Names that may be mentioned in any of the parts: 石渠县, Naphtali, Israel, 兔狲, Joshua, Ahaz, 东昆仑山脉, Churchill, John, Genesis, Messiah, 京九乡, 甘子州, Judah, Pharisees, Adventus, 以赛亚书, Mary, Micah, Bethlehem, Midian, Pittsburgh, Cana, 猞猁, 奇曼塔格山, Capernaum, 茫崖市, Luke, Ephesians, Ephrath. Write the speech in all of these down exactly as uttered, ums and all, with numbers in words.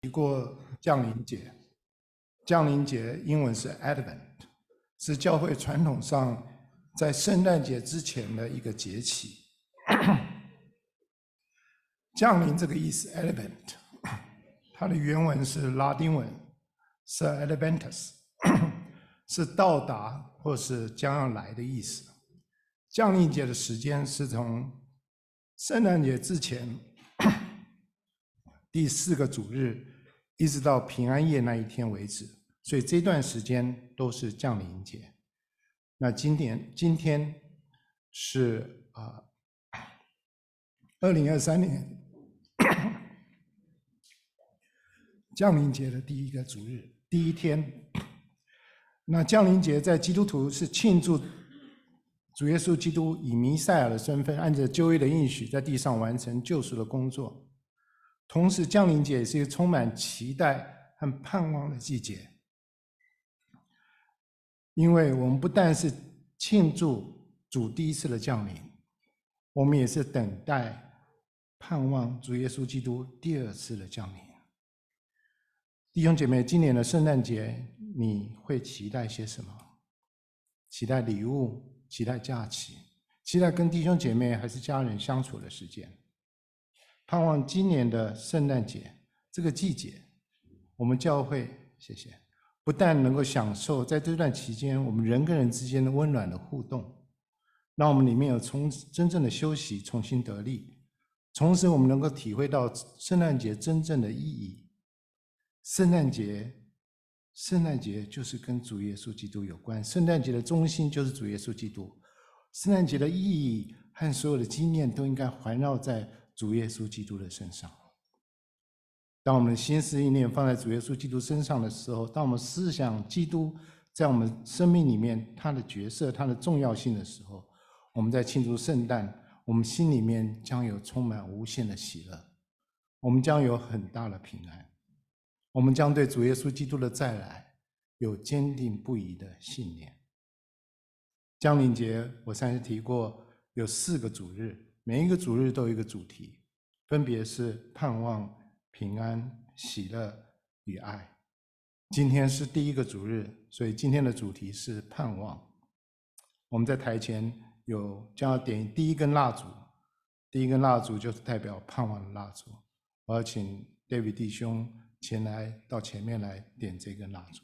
提过降临节，降临节英文是 Advent， 是教会传统上在圣诞节之前的一个节期。降临这个意思 Advent， 它的原文是拉丁文是 Adventus， 是到达或是将要来的意思。降临节的时间是从圣诞节之前第四个主日一直到平安夜那一天为止，所以这段时间都是降临节。那今天今天是啊二零二三年降临节的第一个主日第一天。那降临节在基督徒是庆祝主耶稣基督以弥赛亚的身份，按着旧约的应许在地上完成救赎的工作。同时降临节也是一个充满期待和盼望的季节，因为我们不但是庆祝主第一次的降临，我们也是等待盼望主耶稣基督第二次的降临。弟兄姐妹，今年的圣诞节你会期待些什么？期待礼物，期待假期，期待跟弟兄姐妹还是家人相处的时间。盼望今年的圣诞节这个季节，我们教会谢谢不但能够享受在这段期间我们人跟人之间的温暖的互动，让我们里面有从真正的休息，重新得力，同时我们能够体会到圣诞节真正的意义。圣诞节圣诞节就是跟主耶稣基督有关，圣诞节的中心就是主耶稣基督，圣诞节的意义和所有的经验都应该环绕在主耶稣基督的身上。当我们心思意念放在主耶稣基督身上的时候，当我们思想基督在我们生命里面他的角色他的重要性的时候，我们在庆祝圣诞，我们心里面将有充满无限的喜乐，我们将有很大的平安，我们将对主耶稣基督的再来有坚定不移的信念。降临节我上次提过有四个主日，每一个主日都有一个主题，分别是盼望、平安、喜乐与爱。今天是第一个主日，所以今天的主题是盼望。我们在台前有将要点第一根蜡烛，第一根蜡烛就是代表盼望的蜡烛。我要请 David 弟兄前来到前面来点这根蜡烛。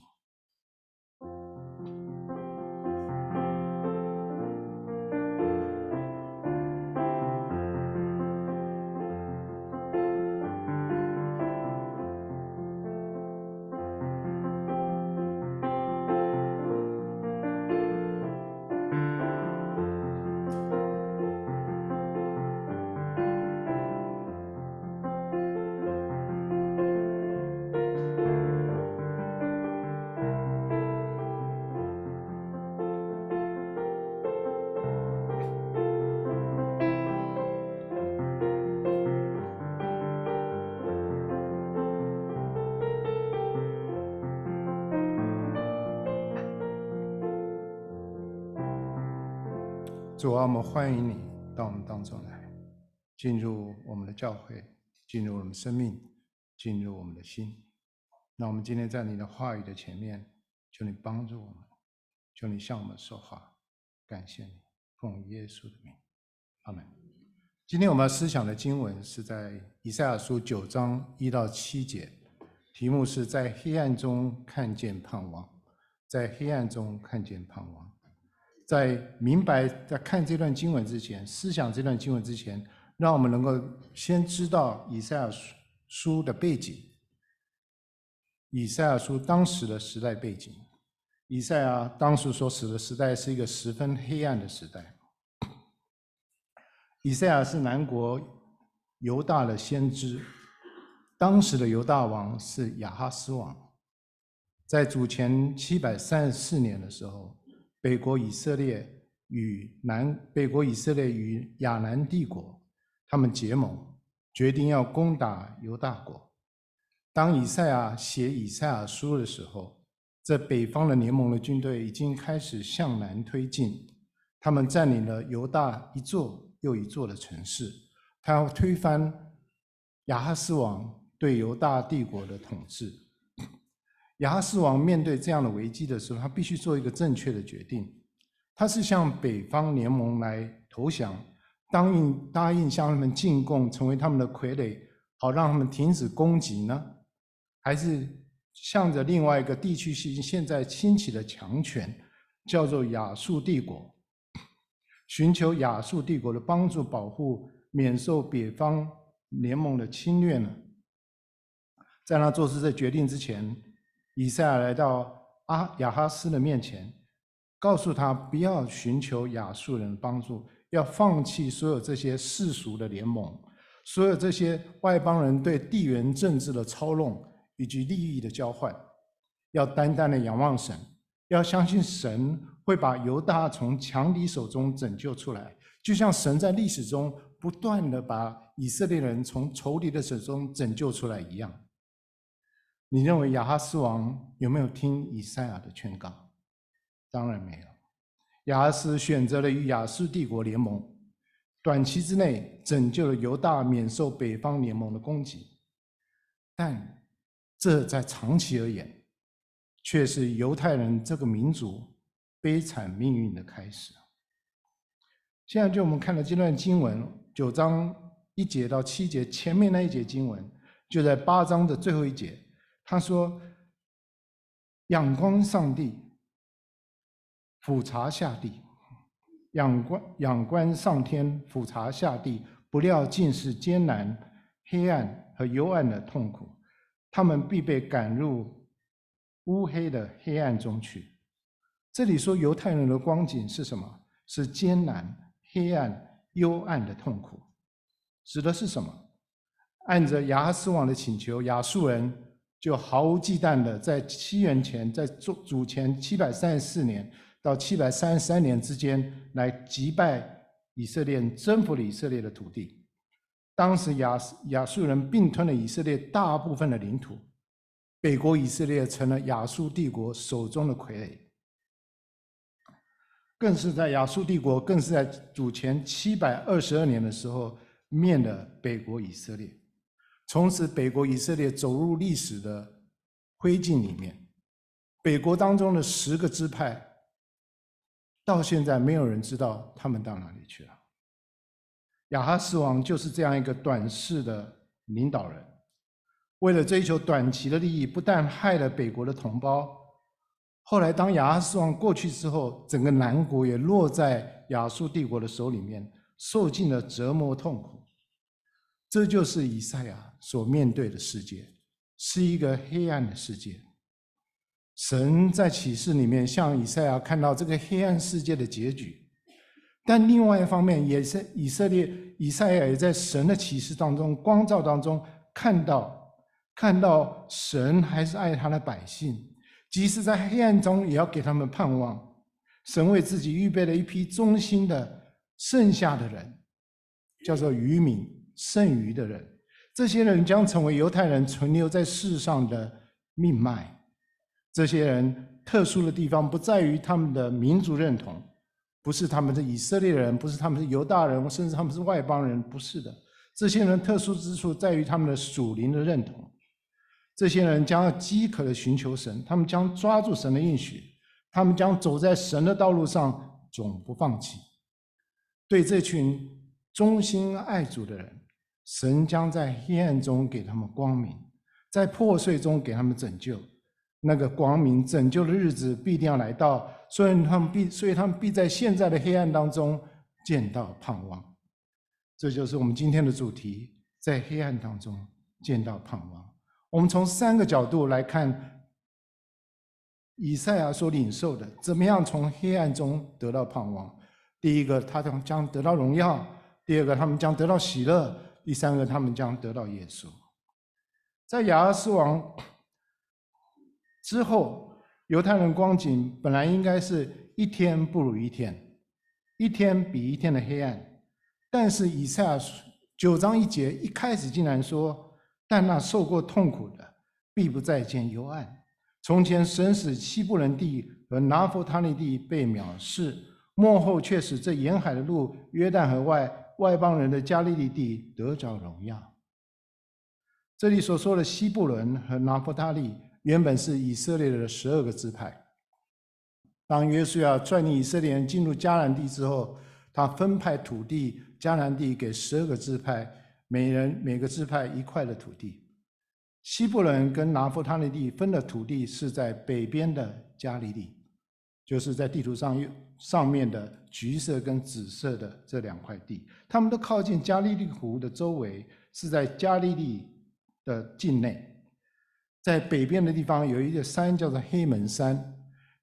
主啊，我们欢迎你到我们当中来，进入我们的教会，进入我们生命，进入我们的心。那我们今天在你的话语的前面，求你帮助我们，求你向我们说话，感谢你，奉耶稣的名，阿们。今天我们思想的经文是在以赛亚书九章一到七节，题目是在黑暗中看见盼望，在黑暗中看见盼望。在明白在看这段经文之前，思想这段经文之前，让我们能够先知道以赛亚书的背景，以赛亚书当时的时代背景。以赛亚当时所处的时代是一个十分黑暗的时代。以赛亚是南国犹大的先知，当时的犹大王是亚哈斯王。在主前七百三十四年的时候，北国以色列与南北国以色列与亚南帝国他们结盟，决定要攻打犹大国。当以赛亚写以赛亚书的时候，这北方的联盟的军队已经开始向南推进，他们占领了犹大一座又一座的城市，他要推翻亚哈斯王对犹大帝国的统治。亚哈斯王面对这样的危机的时候，他必须做一个正确的决定。他是向北方联盟来投降，答应答应向他们进贡，成为他们的傀儡，好让他们停止攻击呢？还是向着另外一个地区性现在兴起的强权，叫做亚述帝国，寻求亚述帝国的帮助，保护免受北方联盟的侵略呢？在他做出这决定之前，以赛亚来到阿亚哈斯的面前，告诉他不要寻求亚述人的帮助，要放弃所有这些世俗的联盟，所有这些外邦人对地缘政治的操弄以及利益的交换，要单单的仰望神，要相信神会把犹大从强敌手中拯救出来，就像神在历史中不断的把以色列人从仇敌的手中拯救出来一样。你认为亚哈斯王有没有听以赛亚的劝告？当然没有。亚哈斯选择了与亚述帝国联盟，短期之内拯救了犹大免受北方联盟的攻击，但这在长期而言，却是犹太人这个民族悲惨命运的开始。现在就我们看了这段经文，九章一节到七节，前面那一节经文就在八章的最后一节。他说：“仰观上帝，俯察下地；仰观仰观上天，俯察下地。不料尽是艰难、黑暗和幽暗的痛苦，他们必被赶入乌黑的黑暗中去。”这里说犹太人的光景是什么？是艰难、黑暗、幽暗的痛苦，指的是什么？按着亚哈斯王的请求，亚述人就毫无忌惮的在西元前，在主前七百三十四年到七百三十三年之间来击败以色列，征服了以色列的土地。当时亚亚述人并吞了以色列大部分的领土，北国以色列成了亚述帝国手中的傀儡。更是在亚述帝国，更是在主前七百二十二年的时候灭了北国以色列。从此北国以色列走入历史的灰烬里面，北国当中的十个支派到现在没有人知道他们到哪里去了。亚哈斯王就是这样一个短视的领导人，为了追求短期的利益，不但害了北国的同胞，后来当亚哈斯王过去之后，整个南国也落在亚述帝国的手里面，受尽了折磨痛苦。这就是以赛亚所面对的世界，是一个黑暗的世界。神在启示里面向以赛亚看到这个黑暗世界的结局，但另外一方面，也是以色列以赛亚也在神的启示当中、光照当中看到，看到神还是爱他的百姓，即使在黑暗中也要给他们盼望。神为自己预备了一批忠心的剩下的人，叫做渔民。剩余的人，这些人将成为犹太人存留在世上的命脉。这些人特殊的地方不在于他们的民族认同，不是他们是以色列人，不是他们是犹大人，甚至他们是外邦人，不是的。这些人特殊之处在于他们的属灵的认同。这些人将要饥渴地寻求神，他们将抓住神的应许，他们将走在神的道路上，总不放弃。对这群忠心爱主的人，神将在黑暗中给他们光明，在破碎中给他们拯救。那个光明拯救的日子必定要来到，所以他们必，所以他们必在现在的黑暗当中见到盼望。这就是我们今天的主题，在黑暗当中见到盼望。我们从三个角度来看以赛亚所领受的，怎么样从黑暗中得到盼望。第一个，他将得到荣耀；第二个，他们将得到喜乐；第三个，他们将得到耶稣。在亚哈斯王之后，犹太人光景本来应该是一天不如一天，一天比一天的黑暗。但是以赛亚九章一节一开始竟然说：“但那受过痛苦的，必不再见幽暗。从前神使西布伦地和拿弗他利地被藐视，末后却使这沿海的路、约旦河外外邦人的加利利地得着荣耀。”这里所说的西布伦和拿弗他利，原本是以色列的十二个支派。当约书亚率领以色列人进入迦南地之后，他分派土地，迦南地给十二个支派，每人每个支派一块的土地。西布伦跟拿弗他利地分的土地是在北边的加利利，就是在地图上上面的橘色跟紫色的这两块地，他们都靠近加利利湖的周围，是在加利利的境内。在北边的地方有一个山叫做黑门山，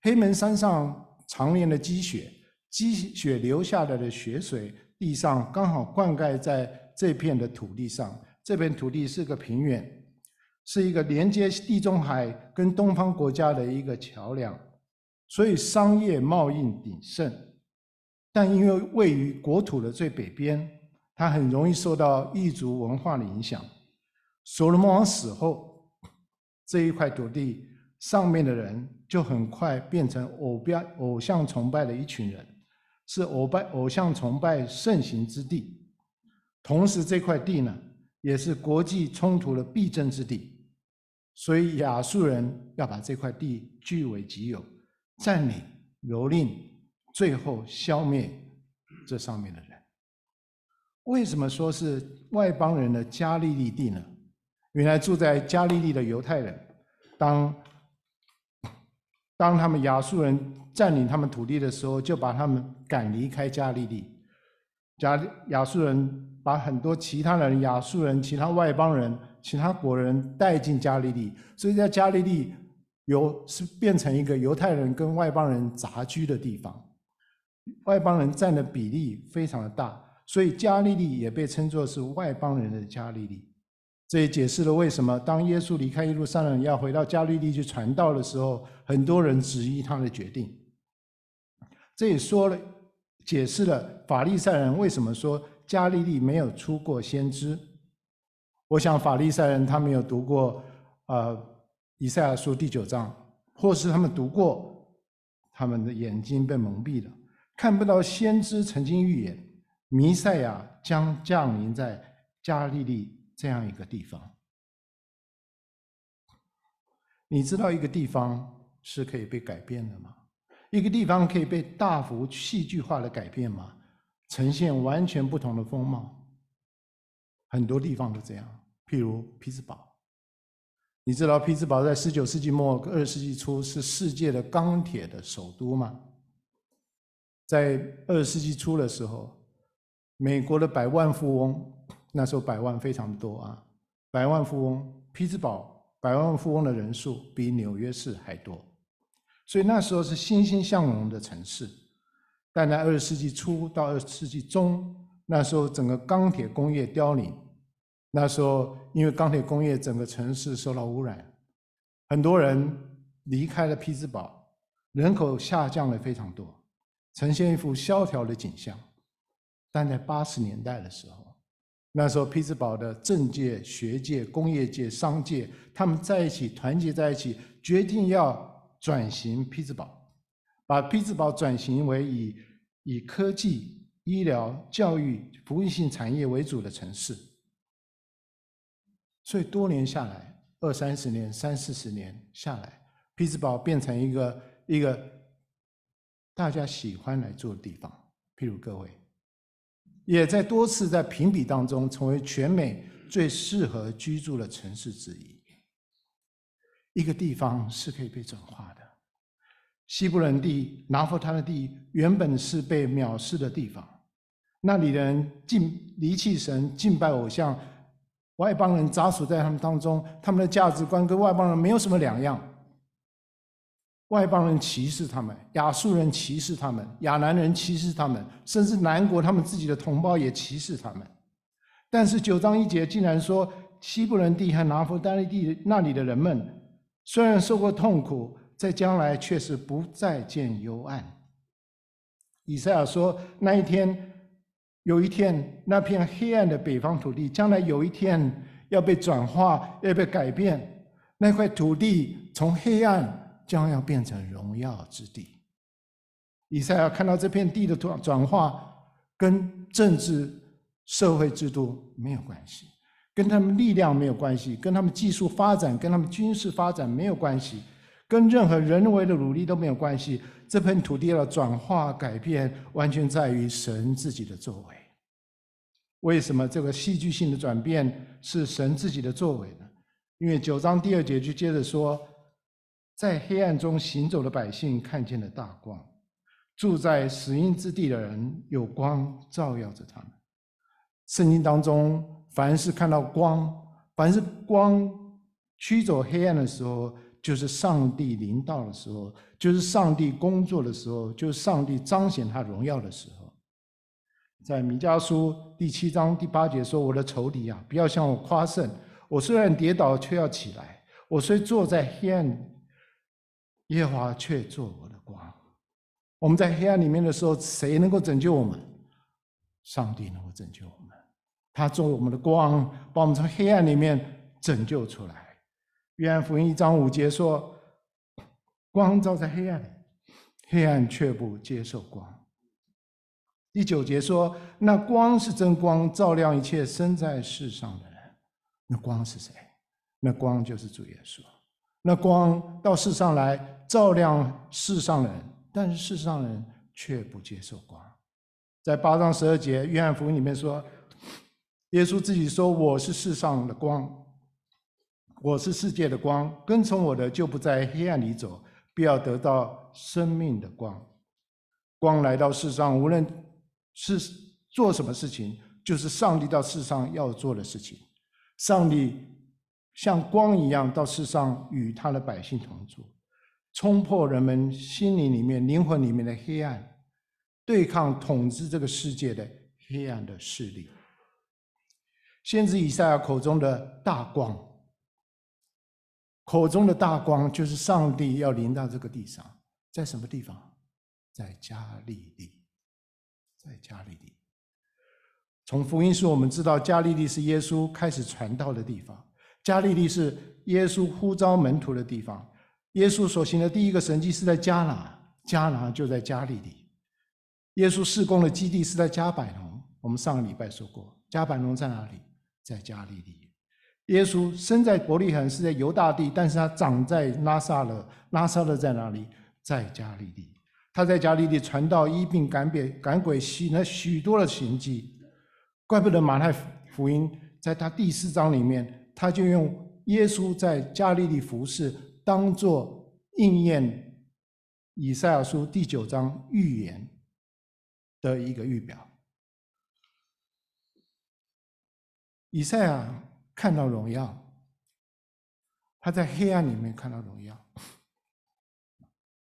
黑门山上常年的积雪，积雪流下来的雪水，地上刚好灌溉在这片的土地上。这片土地是个平原，是一个连接地中海跟东方国家的一个桥梁，所以商业贸易鼎盛。但因为位于国土的最北边，它很容易受到异族文化的影响。所罗门王死后，这一块土地上面的人就很快变成偶标偶像崇拜的一群人，是偶拜偶像崇拜盛行之地。同时，这块地呢，也是国际冲突的避震之地，所以亚述人要把这块地据为己有，占领、蹂躏，最后消灭这上面的人。为什么说是外邦人的加利利地呢？原来住在加利利的犹太人，当当他们亚述人占领他们土地的时候，就把他们赶离开加利利。加亚述人把很多其他人、亚述人、其他外邦人、其他国人带进加利利，所以在加利利有是变成一个犹太人跟外邦人杂居的地方，外邦人占的比例非常的大，所以加利利也被称作是外邦人的加利利。这也解释了为什么当耶稣离开耶路撒冷要回到加利利去传道的时候，很多人质疑他的决定。这也说了，解释了法利赛人为什么说加利利没有出过先知。我想法利赛人他没有读过呃以赛亚书第九章，或是他们读过，他们的眼睛被蒙蔽了，看不到先知曾经预言弥赛亚将降临在加利利这样一个地方。你知道一个地方是可以被改变的吗？一个地方可以被大幅戏剧化的改变吗？呈现完全不同的风貌。很多地方都这样，譬如匹兹堡。你知道匹兹堡在十九世纪末二十世纪初是世界的钢铁的首都吗？在二十世纪初的时候，美国的百万富翁，那时候百万非常多啊，百万富翁，匹兹堡百万富翁的人数比纽约市还多，所以那时候是欣欣向荣的城市。但在二十世纪初到二十世纪中，那时候整个钢铁工业凋零，那时候因为钢铁工业整个城市受到污染，很多人离开了匹兹堡，人口下降了非常多，呈现一幅萧条的景象。但在八十年代的时候，那时候匹兹堡的政界、学界、工业界、商界，他们在一起团结在一起，决定要转型匹兹堡，把匹兹堡转型为以以科技、医疗、教育、服务性产业为主的城市。所以多年下来，二三十年、三四十年下来，匹兹堡变成一个一个大家喜欢来住的地方。譬如各位，也在多次在评比当中成为全美最适合居住的城市之一。一个地方是可以被转化的。西布伦地、拿弗他利地原本是被藐视的地方，那里的人敬离弃神、敬拜偶像，外邦人杂属在他们当中，他们的价值观跟外邦人没有什么两样。外邦人歧视他们，亚述人歧视他们，亚南人歧视他们，甚至南国他们自己的同胞也歧视他们。但是九章一节竟然说，西布伦地和拿弗他利地那里的人们，虽然受过痛苦，在将来却是不再见幽暗。以赛亚说，那一天，有一天，那片黑暗的北方土地，将来有一天要被转化，要被改变，那块土地从黑暗将要变成荣耀之地。以赛亚看到这片地的转化，跟政治社会制度没有关系，跟他们力量没有关系，跟他们技术发展、跟他们军事发展没有关系，跟任何人为的努力都没有关系。这片土地的转化改变，完全在于神自己的作为。为什么这个戏剧性的转变是神自己的作为呢？因为九章第二节就接着说，在黑暗中行走的百姓看见了大光，住在死荫之地的人有光照耀着他们。圣经当中，凡是看到光，凡是光驱走黑暗的时候，就是上帝临到的时候，就是上帝工作的时候，就是上帝彰显他荣耀的时候。在弥迦书第七章第八节说：“我的仇敌啊，不要向我夸胜。我虽然跌倒，却要起来；我虽坐在黑暗，耶和华却作我的光。”我们在黑暗里面的时候，谁能够拯救我们？上帝能够拯救我们，他作为我们的光，把我们从黑暗里面拯救出来。约翰福音一章五节说：“光照在黑暗里，黑暗却不接受光。”第九节说：“那光是真光，照亮一切生在世上的人。”那光是谁？那光就是主耶稣。那光到世上来，照亮世上人，但是世上人却不接受光。在八章十二节，约翰福音里面说，耶稣自己说：“我是世上的光，我是世界的光，跟从我的就不在黑暗里走，必要得到生命的光。”光来到世上，无论是做什么事情，就是上帝到世上要做的事情。上帝像光一样到世上，与他的百姓同住，冲破人们心灵里面、灵魂里面的黑暗，对抗统治这个世界的黑暗的势力。先知以赛亚口中的大光，口中的大光就是上帝要临到这个地上，在什么地方？在加利利，在加利利。从福音书我们知道，加利利是耶稣开始传道的地方，加利利是耶稣呼召门徒的地方。耶稣所行的第一个神迹是在迦拿，迦拿就在加利利。耶稣事工的基地是在加百农，我们上个礼拜说过，加百农在哪里？在加利利。耶稣生在伯利恒，是在犹大地，但是他长在拉萨勒，拉萨勒在哪里？在加利利。他在加利利传道、医病、赶鬼、赶鬼，行了许多的行迹。怪不得马太福音在他第四章里面，他就用耶稣在加利利服事，当作应验以赛亚书第九章预言的一个预表。以赛亚看到荣耀，他在黑暗里面看到荣耀。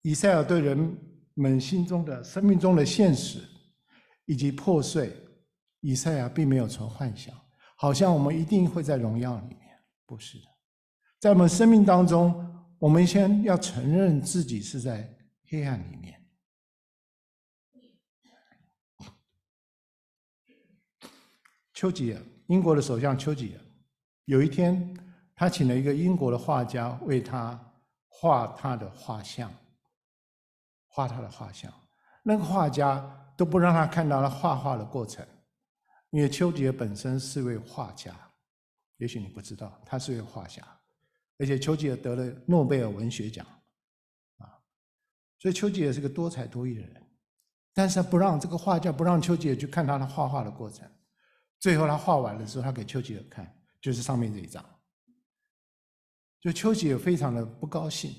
以赛亚对人们心中的、生命中的现实以及破碎，以赛亚并没有存幻想，好像我们一定会在荣耀里面，不是的。在我们生命当中，我们先要承认自己是在黑暗里面。丘吉尔，英国的首相丘吉尔，有一天他请了一个英国的画家为他画他的画像，画他的画像。那个画家都不让他看到他画画的过程，因为丘吉尔本身是位画家，也许你不知道，他是位画家，而且丘吉尔得了诺贝尔文学奖啊，所以丘吉尔是个多才多艺的人，但是他不让这个画家不让丘吉尔去看他的画画的过程。最后他画完的时候，他给丘吉尔看，就是上面这一张。就丘吉尔非常的不高兴，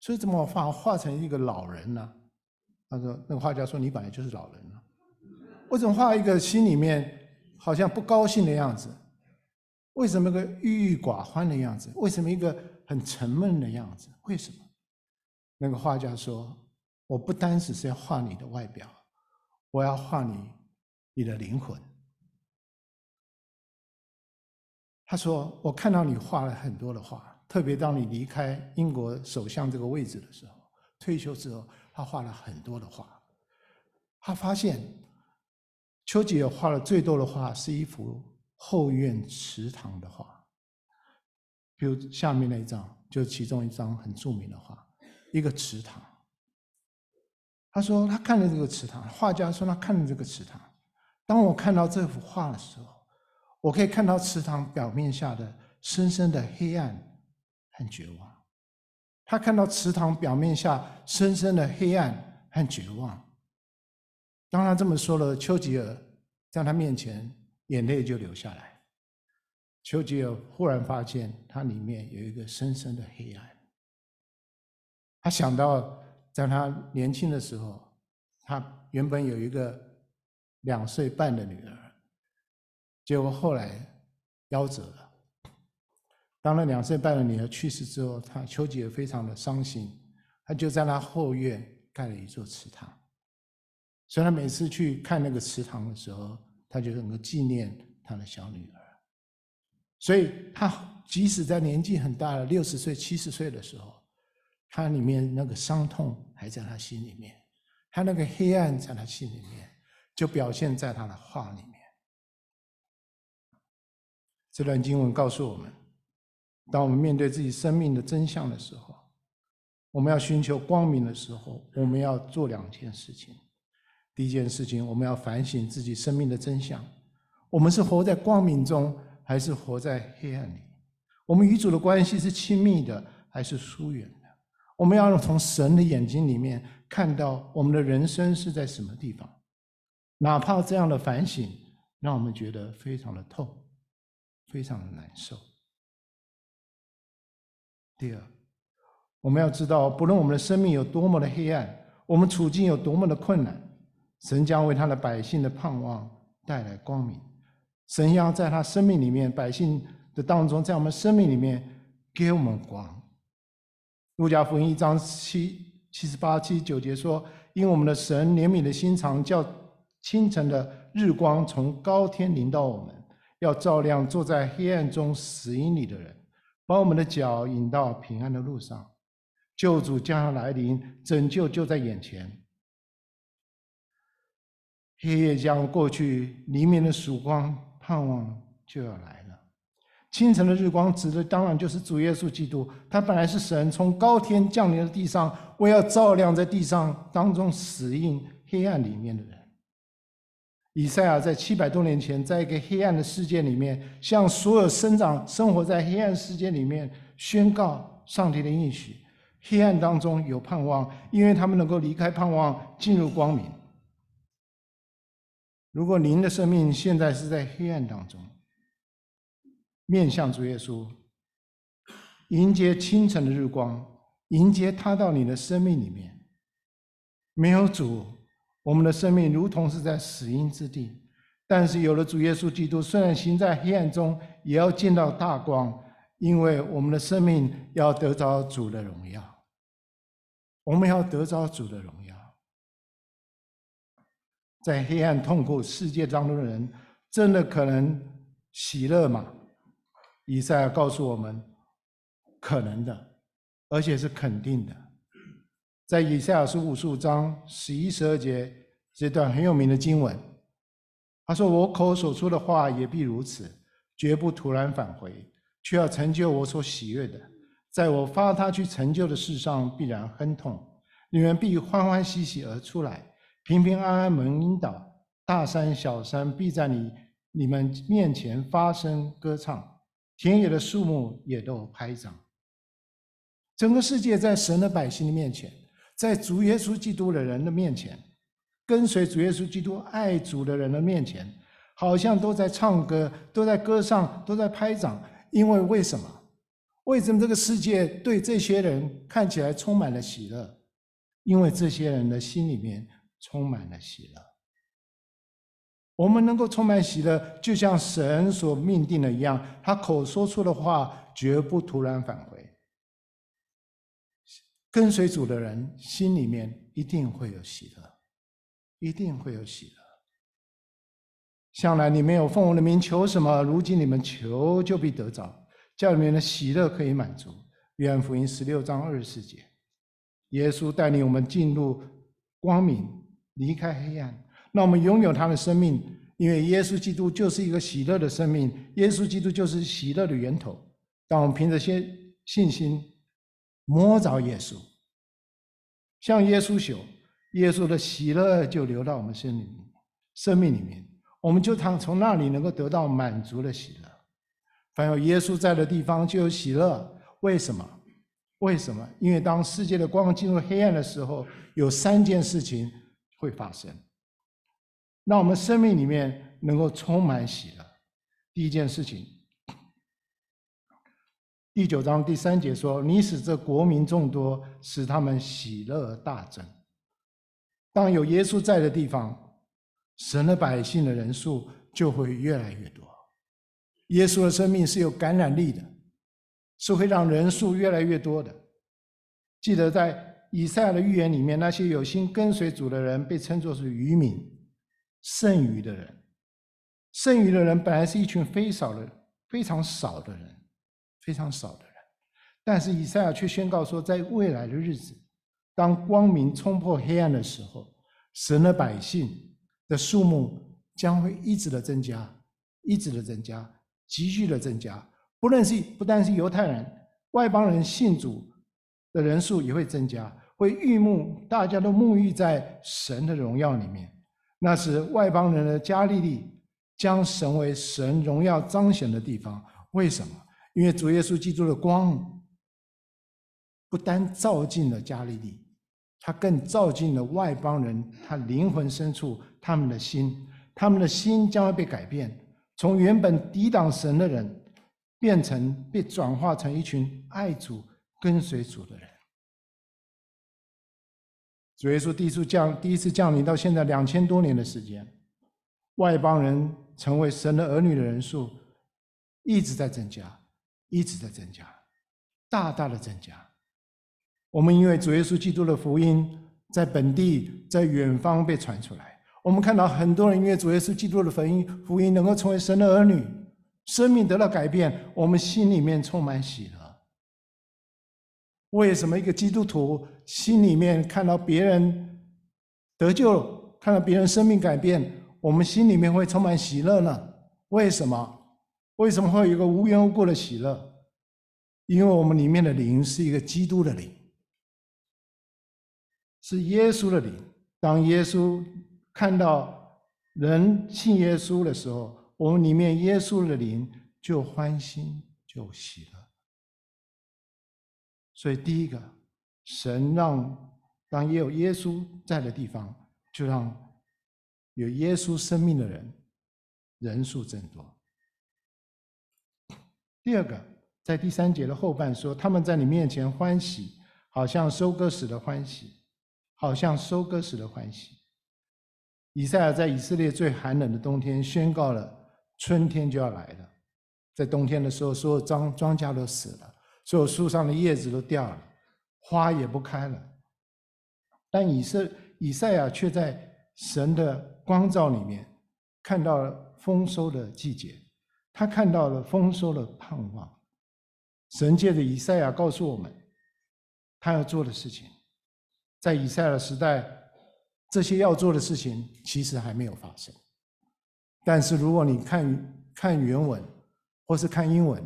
所以怎么画画成一个老人呢、啊？他说：“那个画家说，你本来就是老人了、啊，我怎么画一个心里面好像不高兴的样子？为什么一个郁郁寡欢的样子？为什么一个很沉闷的样子？为什么？”那个画家说：“我不单只是要画你的外表，我要画你你的灵魂。”他说：“我看到你画了很多的画，特别当你离开英国首相这个位置的时候，退休之后，他画了很多的画。他发现，丘吉尔画了最多的画是一幅后院池塘的画，比如下面那一张，就是其中一张很著名的画，一个池塘。他说他看了这个池塘，画家说他看了这个池塘。当我看到这幅画的时候，我可以看到池塘表面下的深深的黑暗和绝望。他看到池塘表面下深深的黑暗和绝望。当他这么说了，丘吉尔在他面前眼泪就流下来。丘吉尔忽然发现，他里面有一个深深的黑暗。他想到，在他年轻的时候，他原本有一个两岁半的女儿。结果后来夭折了。当了两岁半的女儿去世之后，他丘吉尔非常的伤心，他就在他后院盖了一座池塘。所以他每次去看那个池塘的时候，他就能够纪念他的小女儿。所以他即使在年纪很大了，六十岁、七十岁的时候，他里面那个伤痛还在他心里面，他那个黑暗在他心里面，就表现在他的画里面。这段经文告诉我们，当我们面对自己生命的真相的时候，我们要寻求光明的时候，我们要做两件事情。第一件事情，我们要反省自己生命的真相，我们是活在光明中，还是活在黑暗里？我们与主的关系是亲密的，还是疏远的？我们要从神的眼睛里面看到我们的人生是在什么地方。哪怕这样的反省让我们觉得非常的痛，非常的难受。第二，我们要知道，不论我们的生命有多么的黑暗，我们处境有多么的困难，神将为他的百姓的盼望带来光明。神要在他生命里面，百姓的当中，在我们生命里面给我们光。路加福音一章七七十八七九节说：“因我们的神怜悯的心肠，叫清晨的日光从高天临到我们。”要照亮坐在黑暗中死荫里的人，把我们的脚引到平安的路上。救主将要来临，拯救就在眼前。黑夜将过去，黎明的曙光盼望就要来了。清晨的日光指的当然就是主耶稣基督，他本来是神，从高天降临到地上，为要照亮在地上当中死荫黑暗里面的人。以赛亚在七百多年前，在一个黑暗的世界里面，向所有生长生活在黑暗世界里面宣告上帝的应许：黑暗当中有盼望，因为他们能够离开盼望，进入光明。如果您的生命现在是在黑暗当中，面向主耶稣，迎接清晨的日光，迎接他到你的生命里面。没有主，我们的生命如同是在死荫之地，但是有了主耶稣基督，虽然行在黑暗中，也要见到大光，因为我们的生命要得着主的荣耀。我们要得着主的荣耀。在黑暗痛苦世界当中的人，真的可能喜乐吗？以赛亚告诉我们，可能的，而且是肯定的。在以赛亚书五十五章十一、十二节这段很有名的经文，他说：“我口所出的话也必如此，绝不突然返回，却要成就我所喜悦的。在我发他去成就的事上，必然亨通。你们必欢欢喜喜而出来，平平安安蒙引导。大山小山必在你你们面前发声歌唱，田野的树木也都拍掌。”整个世界在神的百姓的面前，在主耶稣基督的人的面前，跟随主耶稣基督爱主的人的面前，好像都在唱歌，都在歌唱，都在拍掌。因为为什么？为什么这个世界对这些人看起来充满了喜乐？因为这些人的心里面充满了喜乐。我们能够充满喜乐，就像神所命定的一样，他口说出的话绝不突然返回。跟随主的人心里面一定会有喜乐，一定会有喜乐。向来你们有奉我的名求什么，如今你们求就必得着，叫你们的喜乐可以满足。约翰福音十六章二十四节，耶稣带领我们进入光明，离开黑暗，让我们拥有他的生命，因为耶稣基督就是一个喜乐的生命，耶稣基督就是喜乐的源头。当我们凭着些信心摸着耶稣，向耶稣求，耶稣的喜乐就流到我们生命里面。我们就常从那里能够得到满足的喜乐。凡有耶稣在的地方就有喜乐。为什么？为什么？因为当世界的光进入黑暗的时候，有三件事情会发生，让我们生命里面能够充满喜乐。第一件事情，第九章第三节说：“你使这国民众多，使他们喜乐大增。”当有耶稣在的地方，神的百姓的人数就会越来越多。耶稣的生命是有感染力的，是会让人数越来越多的。记得在以赛亚的预言里面，那些有心跟随主的人被称作是渔民，剩余的人。剩余的人本来是一群非少的、非常少的人，非常少的人。但是以赛亚却宣告说，在未来的日子，当光明冲破黑暗的时候，神的百姓的数目将会一直的增加，一直的增加，急剧的增加。不论是不但是犹太人，外邦人信主的人数也会增加，会浴沐，大家都沐浴在神的荣耀里面。那时外邦人的加利利将成为神荣耀彰显的地方。为什么？因为主耶稣基督的光不单照进了加利利，他更照进了外邦人，他灵魂深处，他们的心，他们的心将会被改变，从原本抵挡神的人，变成被转化成一群爱主、跟随主的人。主耶稣第一次降，第一次降临到现在两千多年的时间，外邦人成为神的儿女的人数一直在增加，一直在增加，大大的增加。我们因为主耶稣基督的福音在本地在远方被传出来，我们看到很多人因为主耶稣基督的福音福音能够成为神的儿女，生命得到改变，我们心里面充满喜乐。为什么一个基督徒心里面看到别人得救，看到别人生命改变，我们心里面会充满喜乐呢？为什么？为什么会有一个无缘无故的喜乐？因为我们里面的灵是一个基督的灵，是耶稣的灵。当耶稣看到人信耶稣的时候，我们里面耶稣的灵就欢欣就喜乐。所以第一个，神让当也有耶稣在的地方，就让有耶稣生命的人人数增多。第二个，在第三节的后半说，他们在你面前欢喜，好像收割时的欢喜，好像收割时的欢喜。以赛亚在以色列最寒冷的冬天宣告了春天就要来了。在冬天的时候，所有庄庄稼都死了，所有树上的叶子都掉了，花也不开了。但以色以赛亚却在神的光照里面看到了丰收的季节，他看到了丰收的盼望。神界的以赛亚告诉我们他要做的事情。在以赛亚的时代，这些要做的事情其实还没有发生。但是如果你看看原文或是看英文，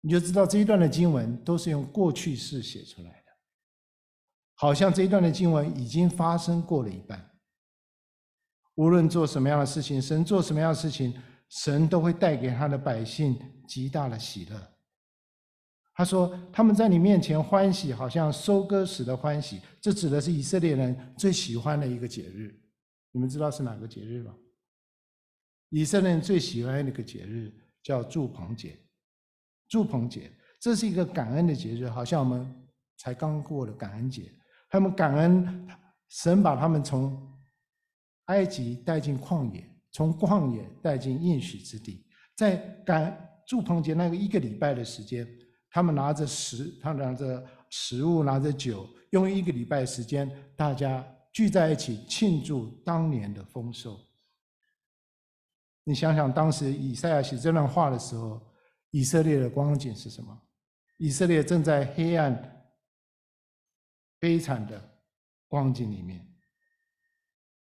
你就知道这一段的经文都是用过去式写出来的，好像这一段的经文已经发生过了一半。无论做什么样的事情，神做什么样的事情，神都会带给他的百姓极大的喜乐。他说他们在你面前欢喜，好像收割时的欢喜。这指的是以色列人最喜欢的一个节日。你们知道是哪个节日吗？以色列人最喜欢的一个节日叫住棚节。住棚节这是一个感恩的节日，好像我们才刚过了感恩节。他们感恩神把他们从埃及带进旷野，从旷野带进应许之地。在感住棚节那个一个礼拜的时间，他们拿着食，他们拿着食物，拿着酒，用一个礼拜时间，大家聚在一起庆祝当年的丰收。你想想，当时以赛亚写这段话的时候，以色列的光景是什么？以色列正在黑暗、悲惨的光景里面，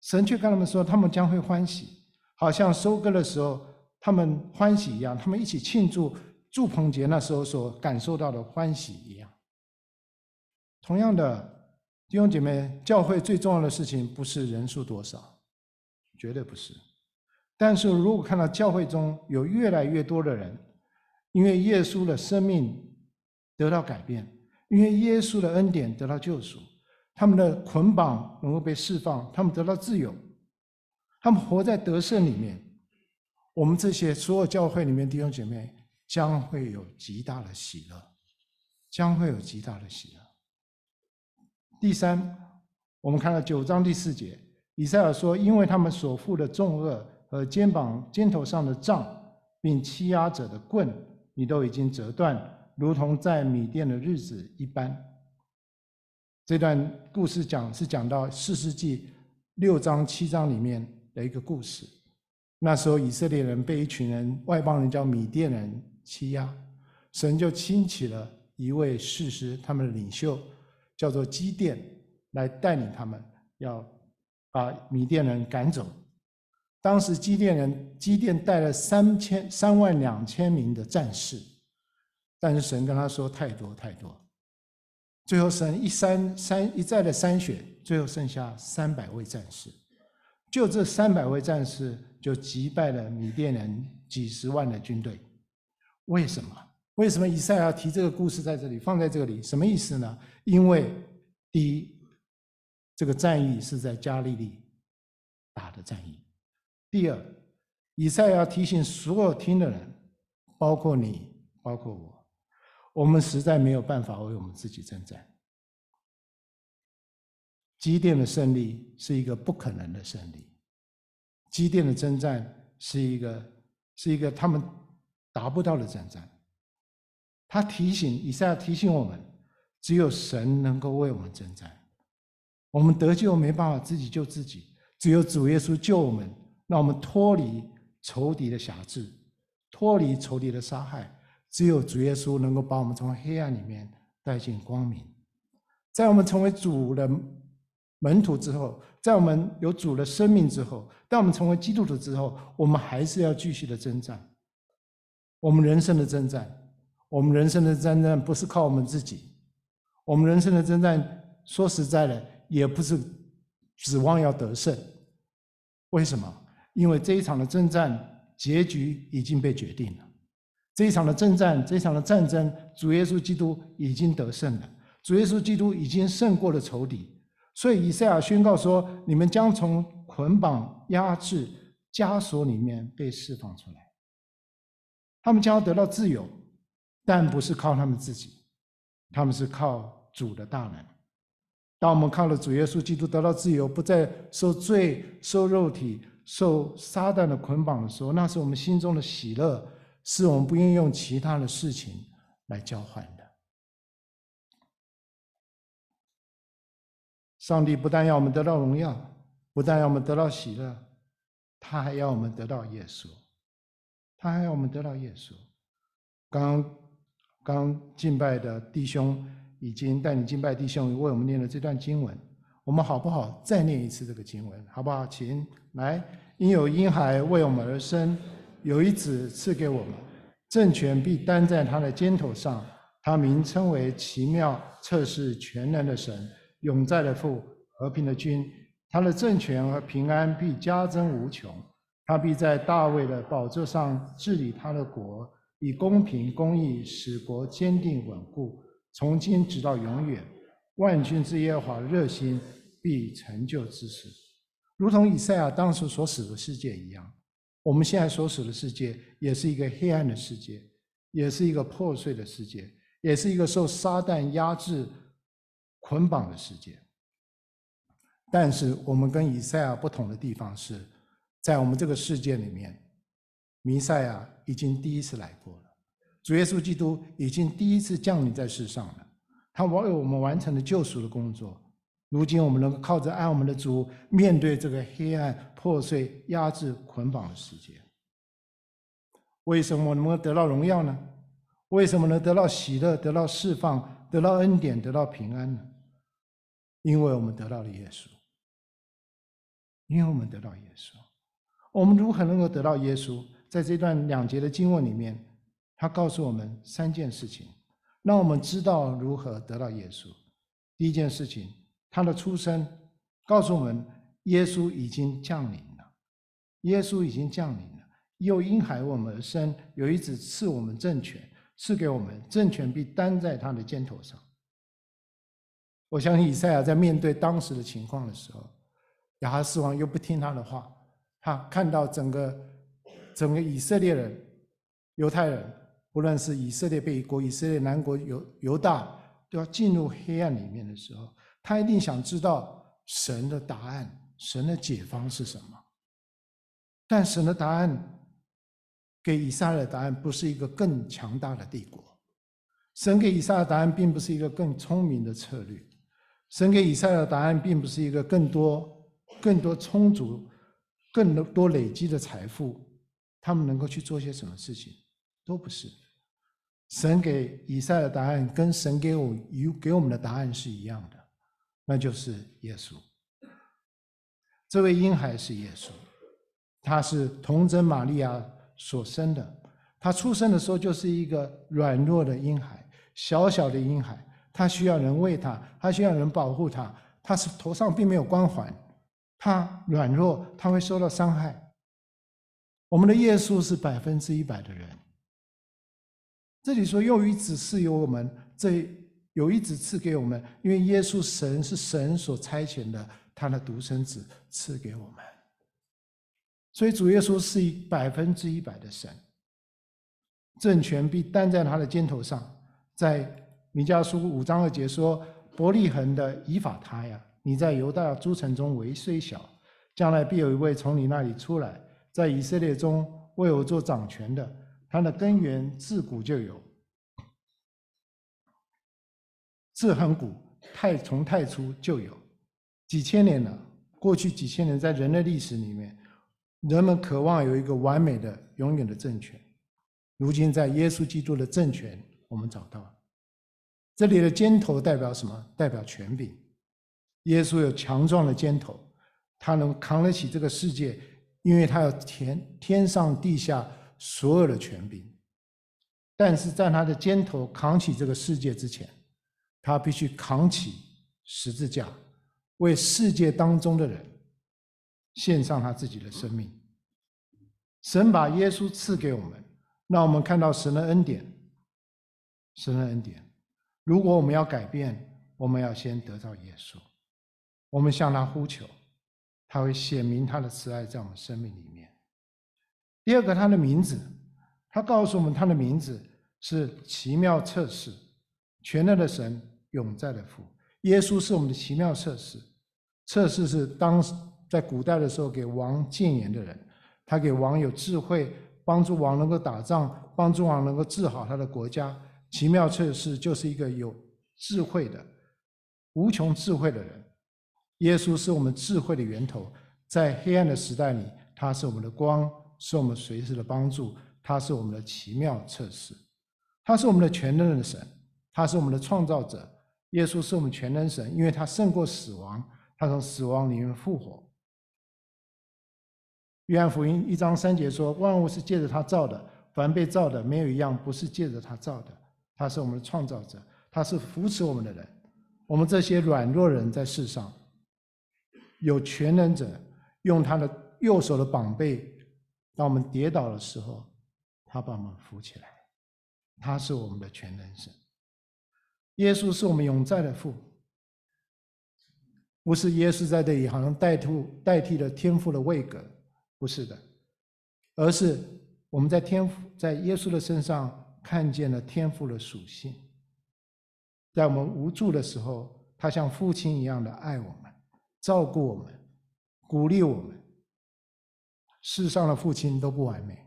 神却跟他们说，他们将会欢喜，好像收割的时候，他们欢喜一样，他们一起庆祝。住棚节那时候所感受到的欢喜一样。同样的，弟兄姐妹，教会最重要的事情不是人数多少，绝对不是。但是如果看到教会中有越来越多的人，因为耶稣的生命得到改变，因为耶稣的恩典得到救赎，他们的捆绑能够被释放，他们得到自由，他们活在得胜里面，我们这些所有教会里面弟兄姐妹将会有极大的喜乐，将会有极大的喜乐。第三，我们看到九章第四节，以赛亚说：“因为他们所负的重轭和肩膀肩头上的杖，并欺压者的棍，你都已经折断，如同在米甸的日子一般。”这段故事讲是讲到四世纪六章七章里面的一个故事。那时候以色列人被一群人，外邦人叫米甸人欺压，神就兴起了一位士师，他们的领袖叫做基甸，来带领他们，要把米甸人赶走。当时基甸人基甸带了三千三万两千名的战士，但是神跟他说太多太多，最后神一三三一再的筛选，最后剩下三百位战士。就这三百位战士就击败了米甸人几十万的军队。为什么？为什么以赛亚提这个故事在这里放在这里？什么意思呢？因为第一，这个战役是在加利利打的战役；第二，以赛亚提醒所有听的人，包括你，包括我，我们实在没有办法为我们自己征战。基甸的胜利是一个不可能的胜利，基甸的征战是一个是一个他们达不到的征战。他提醒以赛亚提醒我们，只有神能够为我们征战，我们得救没办法自己救自己，只有主耶稣救我们，让我们脱离仇敌的辖制，脱离仇敌的杀害。只有主耶稣能够把我们从黑暗里面带进光明。在我们成为主的门徒之后，在我们有主的生命之后，在我们成为基督徒之后，我们还是要继续的征战。我们人生的征战，我们人生的征战不是靠我们自己，我们人生的征战说实在的，也不是指望要得胜。为什么？因为这一场的征战结局已经被决定了。这一场的征战，这一场的战争，主耶稣基督已经得胜了，主耶稣基督已经胜过了仇敌。所以以赛亚宣告说：“你们将从捆绑、压制、枷锁里面被释放出来。”他们将要得到自由，但不是靠他们自己，他们是靠主的大能。当我们靠了主耶稣基督得到自由，不再受罪、受肉体、受撒旦的捆绑的时候，那是我们心中的喜乐，是我们不愿意用其他的事情来交换的。上帝不但要我们得到荣耀，不但要我们得到喜乐，他还要我们得到耶稣，他还要我们得到耶稣。刚刚敬拜的弟兄已经带你敬拜弟兄为我们念了这段经文，我们好不好再念一次这个经文？好不好？请来，因有婴孩为我们而生。有一子赐给我们，政权必担在他的肩头上，他名称为奇妙、测试、全能的神、永在的父、和平的君。他的政权和平安必加增无穷，他必在大卫的宝座上治理他的国，以公平公义使国坚定稳固，从今直到永远。万军之耶和华热心必成就之事。如同以赛亚当时所使的世界一样，我们现在所处的世界也是一个黑暗的世界，也是一个破碎的世界，也是一个受撒旦压制捆绑的世界。但是我们跟以赛亚不同的地方是，在我们这个世界里面，弥赛亚已经第一次来过了，主耶稣基督已经第一次降临在世上了，他为我们完成了救赎的工作。如今我们能够靠着爱我们的主，面对这个黑暗、破碎、压制、捆绑的世界。为什么能够得到荣耀呢？为什么能得到喜乐、得到释放、得到恩典、得到平安呢？因为我们得到了耶稣，因为我们得到耶稣。我们如何能够得到耶稣？在这段两节的经文里面，他告诉我们三件事情，让我们知道如何得到耶稣。第一件事情，他的出生告诉我们耶稣已经降临了，耶稣已经降临了，又因孩我们而生，有一子赐我们政权，赐给我们政权必担在他的肩头上。”我相信以赛亚在面对当时的情况的时候，亚哈斯王又不听他的话，他看到整个整个以色列人、犹太人，不论是以色列北国、以色列南国、犹犹大，都要进入黑暗里面的时候，他一定想知道神的答案、神的解方是什么。但神的答案给以撒的答案不是一个更强大的帝国，神给以撒的答案并不是一个更聪明的策略，神给以撒的答案并不是一个更多、更多充足、更多累积的财富，他们能够去做些什么事情，都不是。神给以撒的答案跟神给我给我们的答案是一样的，那就是耶稣。这位婴孩是耶稣，他是童贞玛利亚所生的，他出生的时候就是一个软弱的婴孩，小小的婴孩，他需要人喂他，他需要人保护他，他是头上并没有光环，他软弱，他会受到伤害。我们的耶稣是百分之一百的人。这里说又一子赐给我们，这有一子赐给我们，因为耶稣神是神所差遣的，他的独生子赐给我们。所以主耶稣是百分之一百的神，政权必担在他的肩头上。在弥迦书五章二节说：“伯利恒的以法他呀，你在犹大诸城中为虽小，将来必有一位从你那里出来，在以色列中为我做掌权的，他的根源自古就有，自恒古太从太初就有。”几千年了，过去几千年在人类历史里面，人们渴望有一个完美的、永远的政权。如今在耶稣基督的政权，我们找到了。这里的肩头代表什么？代表权柄。耶稣有强壮的肩头，他能扛得起这个世界，因为他有天天上地下所有的权柄。但是在他的肩头扛起这个世界之前，他必须扛起十字架，为世界当中的人献上他自己的生命。神把耶稣赐给我们，让我们看到神的恩典。神的恩典，如果我们要改变，我们要先得到耶稣，我们向他呼求，他会显明他的慈爱在我们生命里面。第二个，他的名字，他告诉我们他的名字是奇妙策士、全能的神、永在的父。耶稣是我们的奇妙策士。策士是当在古代的时候给王谏言的人，他给王有智慧，帮助王能够打仗，帮助王能够治好他的国家。奇妙策士就是一个有智慧的、无穷智慧的人。耶稣是我们智慧的源头，在黑暗的时代里，他是我们的光，是我们随时的帮助，他是我们的奇妙策士，他是我们的全能的神，他是我们的创造者。耶稣是我们全能神，因为他胜过死亡，他从死亡里面复活。约翰福音一章三节说：“万物是借着他造的，凡被造的没有一样不是借着他造的。”他是我们的创造者，他是扶持我们的人。我们这些软弱人在世上，有全能者用他的右手的膀臂，当我们跌倒的时候，他把我们扶起来。他是我们的全能神。耶稣是我们永在的父，不是耶稣在这里好像代替代替了天父的位格，不是的，而是我们在天父在耶稣的身上看见了天父的属性。在我们无助的时候，他像父亲一样的爱我们，照顾我们，鼓励我们。世上的父亲都不完美，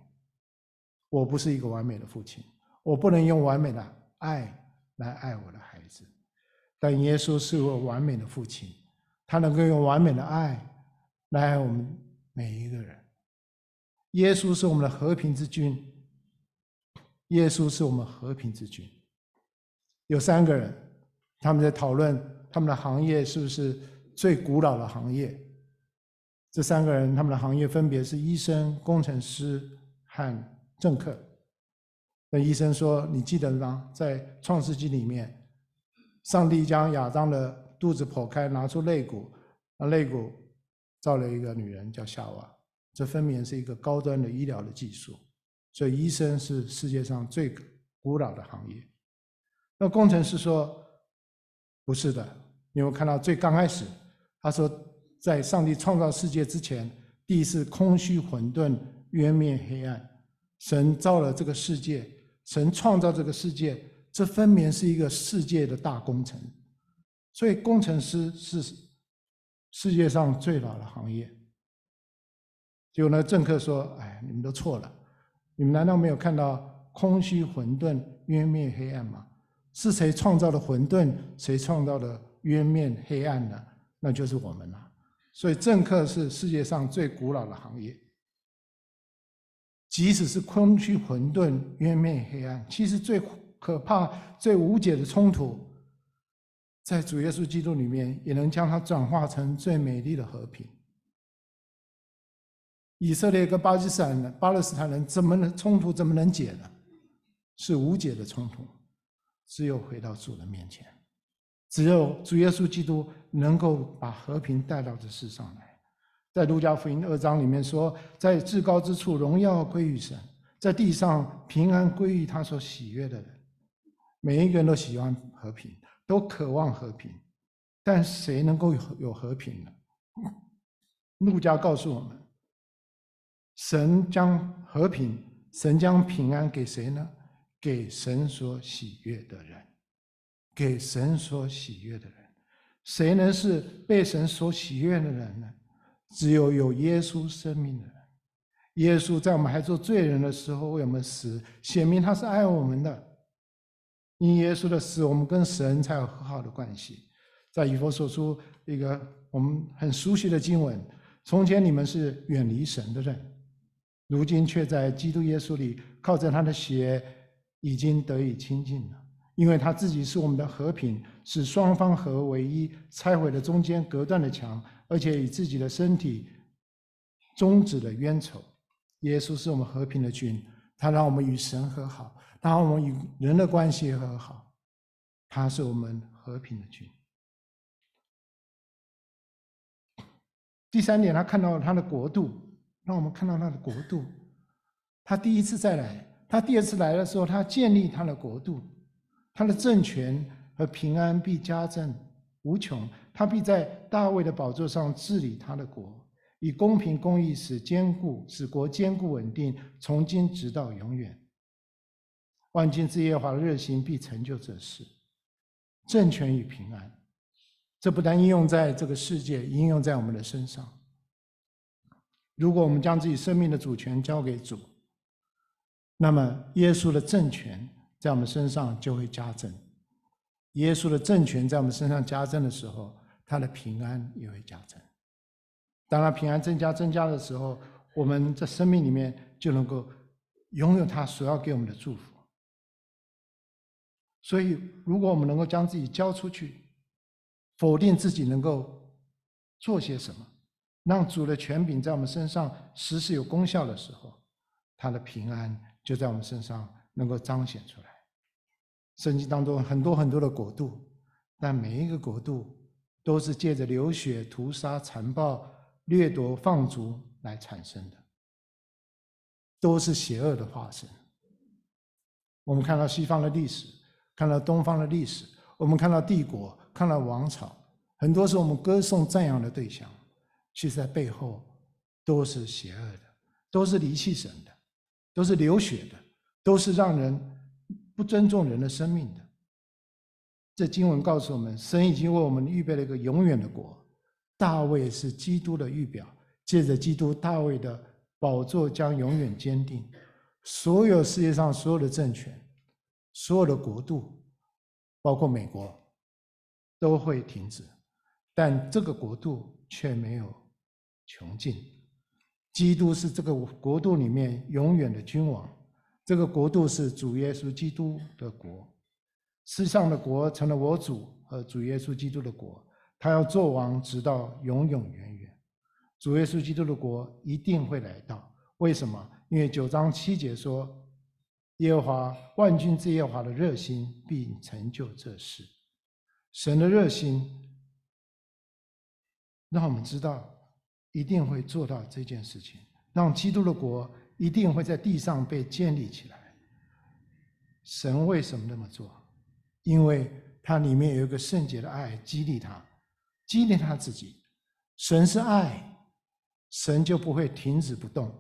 我不是一个完美的父亲，我不能用完美的爱来爱我的孩子，但耶稣是我完美的父亲，他能够用完美的爱来爱我们每一个人。耶稣是我们的和平之君，耶稣是我们和平之君。有三个人，他们在讨论他们的行业是不是最古老的行业。这三个人，他们的行业分别是医生、工程师和政客。那医生说：“你记得吗？在创世纪里面，上帝将亚当的肚子剖开，拿出肋骨，那肋骨造了一个女人叫夏娃，这分明是一个高端的医疗的技术，所以医生是世界上最古老的行业。那工程师说不是的，你有没有看到最刚开始，他说在上帝创造世界之前，地是空虚混沌，渊面黑暗。神造了这个世界，神创造这个世界，这分明是一个世界的大工程。所以工程师是世界上最老的行业。结果呢，政客说：“哎，你们都错了，你们难道没有看到空虚、混沌、渊面、黑暗吗？是谁创造的混沌？谁创造的渊面、黑暗呢？那就是我们了。”所以政客是世界上最古老的行业。即使是空虚、混沌、渊面、黑暗，其实最可怕、最无解的冲突，在主耶稣基督里面，也能将它转化成最美丽的和平。以色列跟巴基斯坦人、巴勒斯坦人怎么能冲突？怎么能解呢？是无解的冲突，只有回到主的面前，只有主耶稣基督能够把和平带到这世上来。在路加福音二章里面说，在至高之处荣耀归于神，在地上平安归于他所喜悦的人。每一个人都喜欢和平，都渴望和平，但谁能够有和平呢？路加告诉我们，神将和平，神将平安给谁呢？给神所喜悦的人，给神所喜悦的人。谁能是被神所喜悦的人呢？只有有耶稣生命的人。耶稣在我们还做罪人的时候为我们死，显明他是爱我们的。因耶稣的死，我们跟神才有和好的关系。在以弗所书一个我们很熟悉的经文，从前你们是远离神的人，如今却在基督耶稣里靠着他的血已经得以亲近了。因为他自己是我们的和平，使双方合为一，拆毁了中间隔断的墙，而且以自己的身体终止了冤仇。耶稣是我们和平的君，他让我们与神和好，他让我们与人的关系和好，他是我们和平的君。第三点，他看到他的国度，让我们看到他的国度。他第一次再来，他第二次来的时候，他建立他的国度，他的政权和平安必加增无穷，他必在大卫的宝座上治理他的国，以公平公义使坚固，使国坚固稳定，从今直到永远。万军之耶和华的热心必成就这事，政权与平安。这不但应用在这个世界，应用在我们的身上。如果我们将自己生命的主权交给主，那么耶稣的政权在我们身上就会加增。耶稣的政权在我们身上加增的时候，他的平安也会加增。当他平安增加增加的时候，我们在生命里面就能够拥有他所要给我们的祝福。所以如果我们能够将自己交出去，否定自己能够做些什么，让主的权柄在我们身上实施有功效的时候，他的平安就在我们身上能够彰显出来。圣经当中很多很多的国度，但每一个国度都是借着流血、屠杀、残暴、掠夺、放逐来产生的，都是邪恶的化身。我们看到西方的历史，看到东方的历史，我们看到帝国，看到王朝，很多是我们歌颂赞扬的对象，其实在背后都是邪恶的，都是离弃神的，都是流血的，都是让人不尊重人的生命的。这经文告诉我们，神已经为我们预备了一个永远的国。大卫是基督的预表，借着基督，大卫的宝座将永远坚定。所有世界上所有的政权，所有的国度，包括美国，都会停止，但这个国度却没有穷尽。基督是这个国度里面永远的君王。这个国度是主耶稣基督的国，世上的国成了我主和主耶稣基督的国，他要做王直到永永远远。主耶稣基督的国一定会来到，为什么？因为九章七节说，耶和华万军之耶和华的热心必成就这事。神的热心让我们知道一定会做到这件事情，让基督的国一定会在地上被建立起来。神为什么那么做？因为他里面有一个圣洁的爱激励他，激励他自己。神是爱，神就不会停止不动。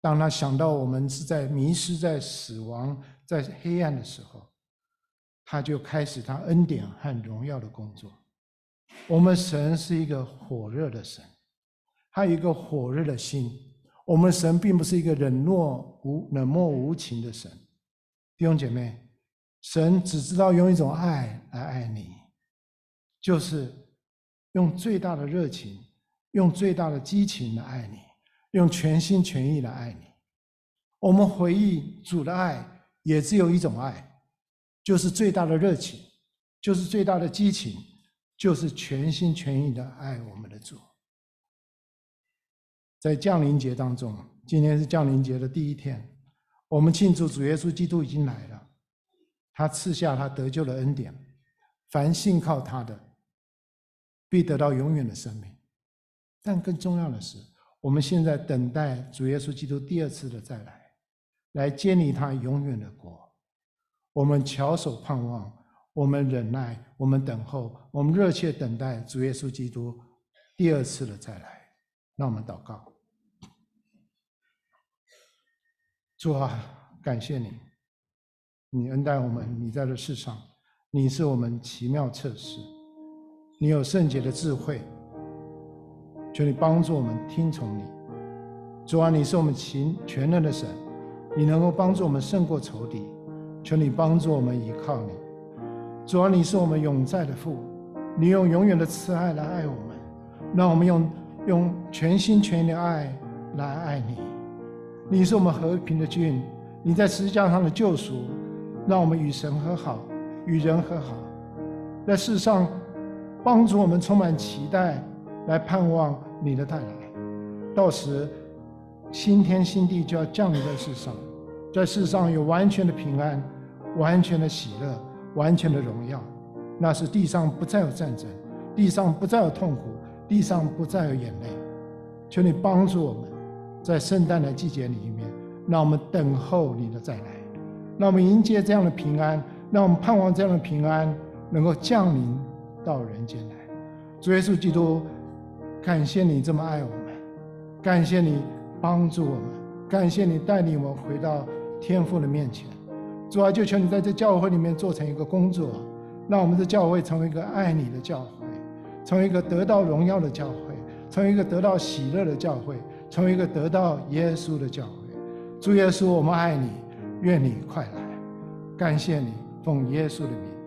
当他想到我们是在迷失、在死亡、在黑暗的时候，他就开始他恩典和荣耀的工作。我们神是一个火热的神，他有一个火热的心。我们神并不是一个冷漠无冷漠无情的神。弟兄姐妹，神只知道用一种爱来爱你，就是用最大的热情，用最大的激情来爱你，用全心全意来爱你。我们回忆主的爱，也只有一种爱，就是最大的热情，就是最大的激情，就是全心全意的爱我们的主。在降临节当中，今天是降临节的第一天，我们庆祝主耶稣基督已经来了，他赐下他得救的恩典，凡信靠他的必得到永远的生命。但更重要的是，我们现在等待主耶稣基督第二次的再来，来建立他永远的国。我们翘首盼望，我们忍耐，我们等候，我们热切等待主耶稣基督第二次的再来。让我们祷告。主啊，感谢你，你恩待我们，你在这世上，你是我们奇妙测试，你有圣洁的智慧，求你帮助我们听从你。主啊，你是我们全能的神，你能够帮助我们胜过仇敌，求你帮助我们依靠你。主啊，你是我们永在的父，你用永远的慈爱来爱我们，让我们用用全心全意的爱来爱你。你是我们和平的君，你在十字架上的救赎，让我们与神和好，与人和好，在世上帮助我们充满期待，来盼望你的带来。到时新天新地就要降临在世上，在世上有完全的平安，完全的喜乐，完全的荣耀。那是地上不再有战争，地上不再有痛苦，地上不再有眼泪。求你帮助我们，在圣诞的季节里面，让我们等候你的再来，让我们迎接这样的平安，让我们盼望这样的平安能够降临到人间来。主耶稣基督，感谢你这么爱我们，感谢你帮助我们，感谢你带领我们回到天父的面前。主啊，就求你在这教会里面做成一个工作，让我们的教会成为一个爱你的教会，成为一个得到荣耀的教会，成为一个得到喜乐的教会，成为一个得到耶稣的教会。主耶稣，我们爱你，愿你快来。感谢你，奉耶稣的名。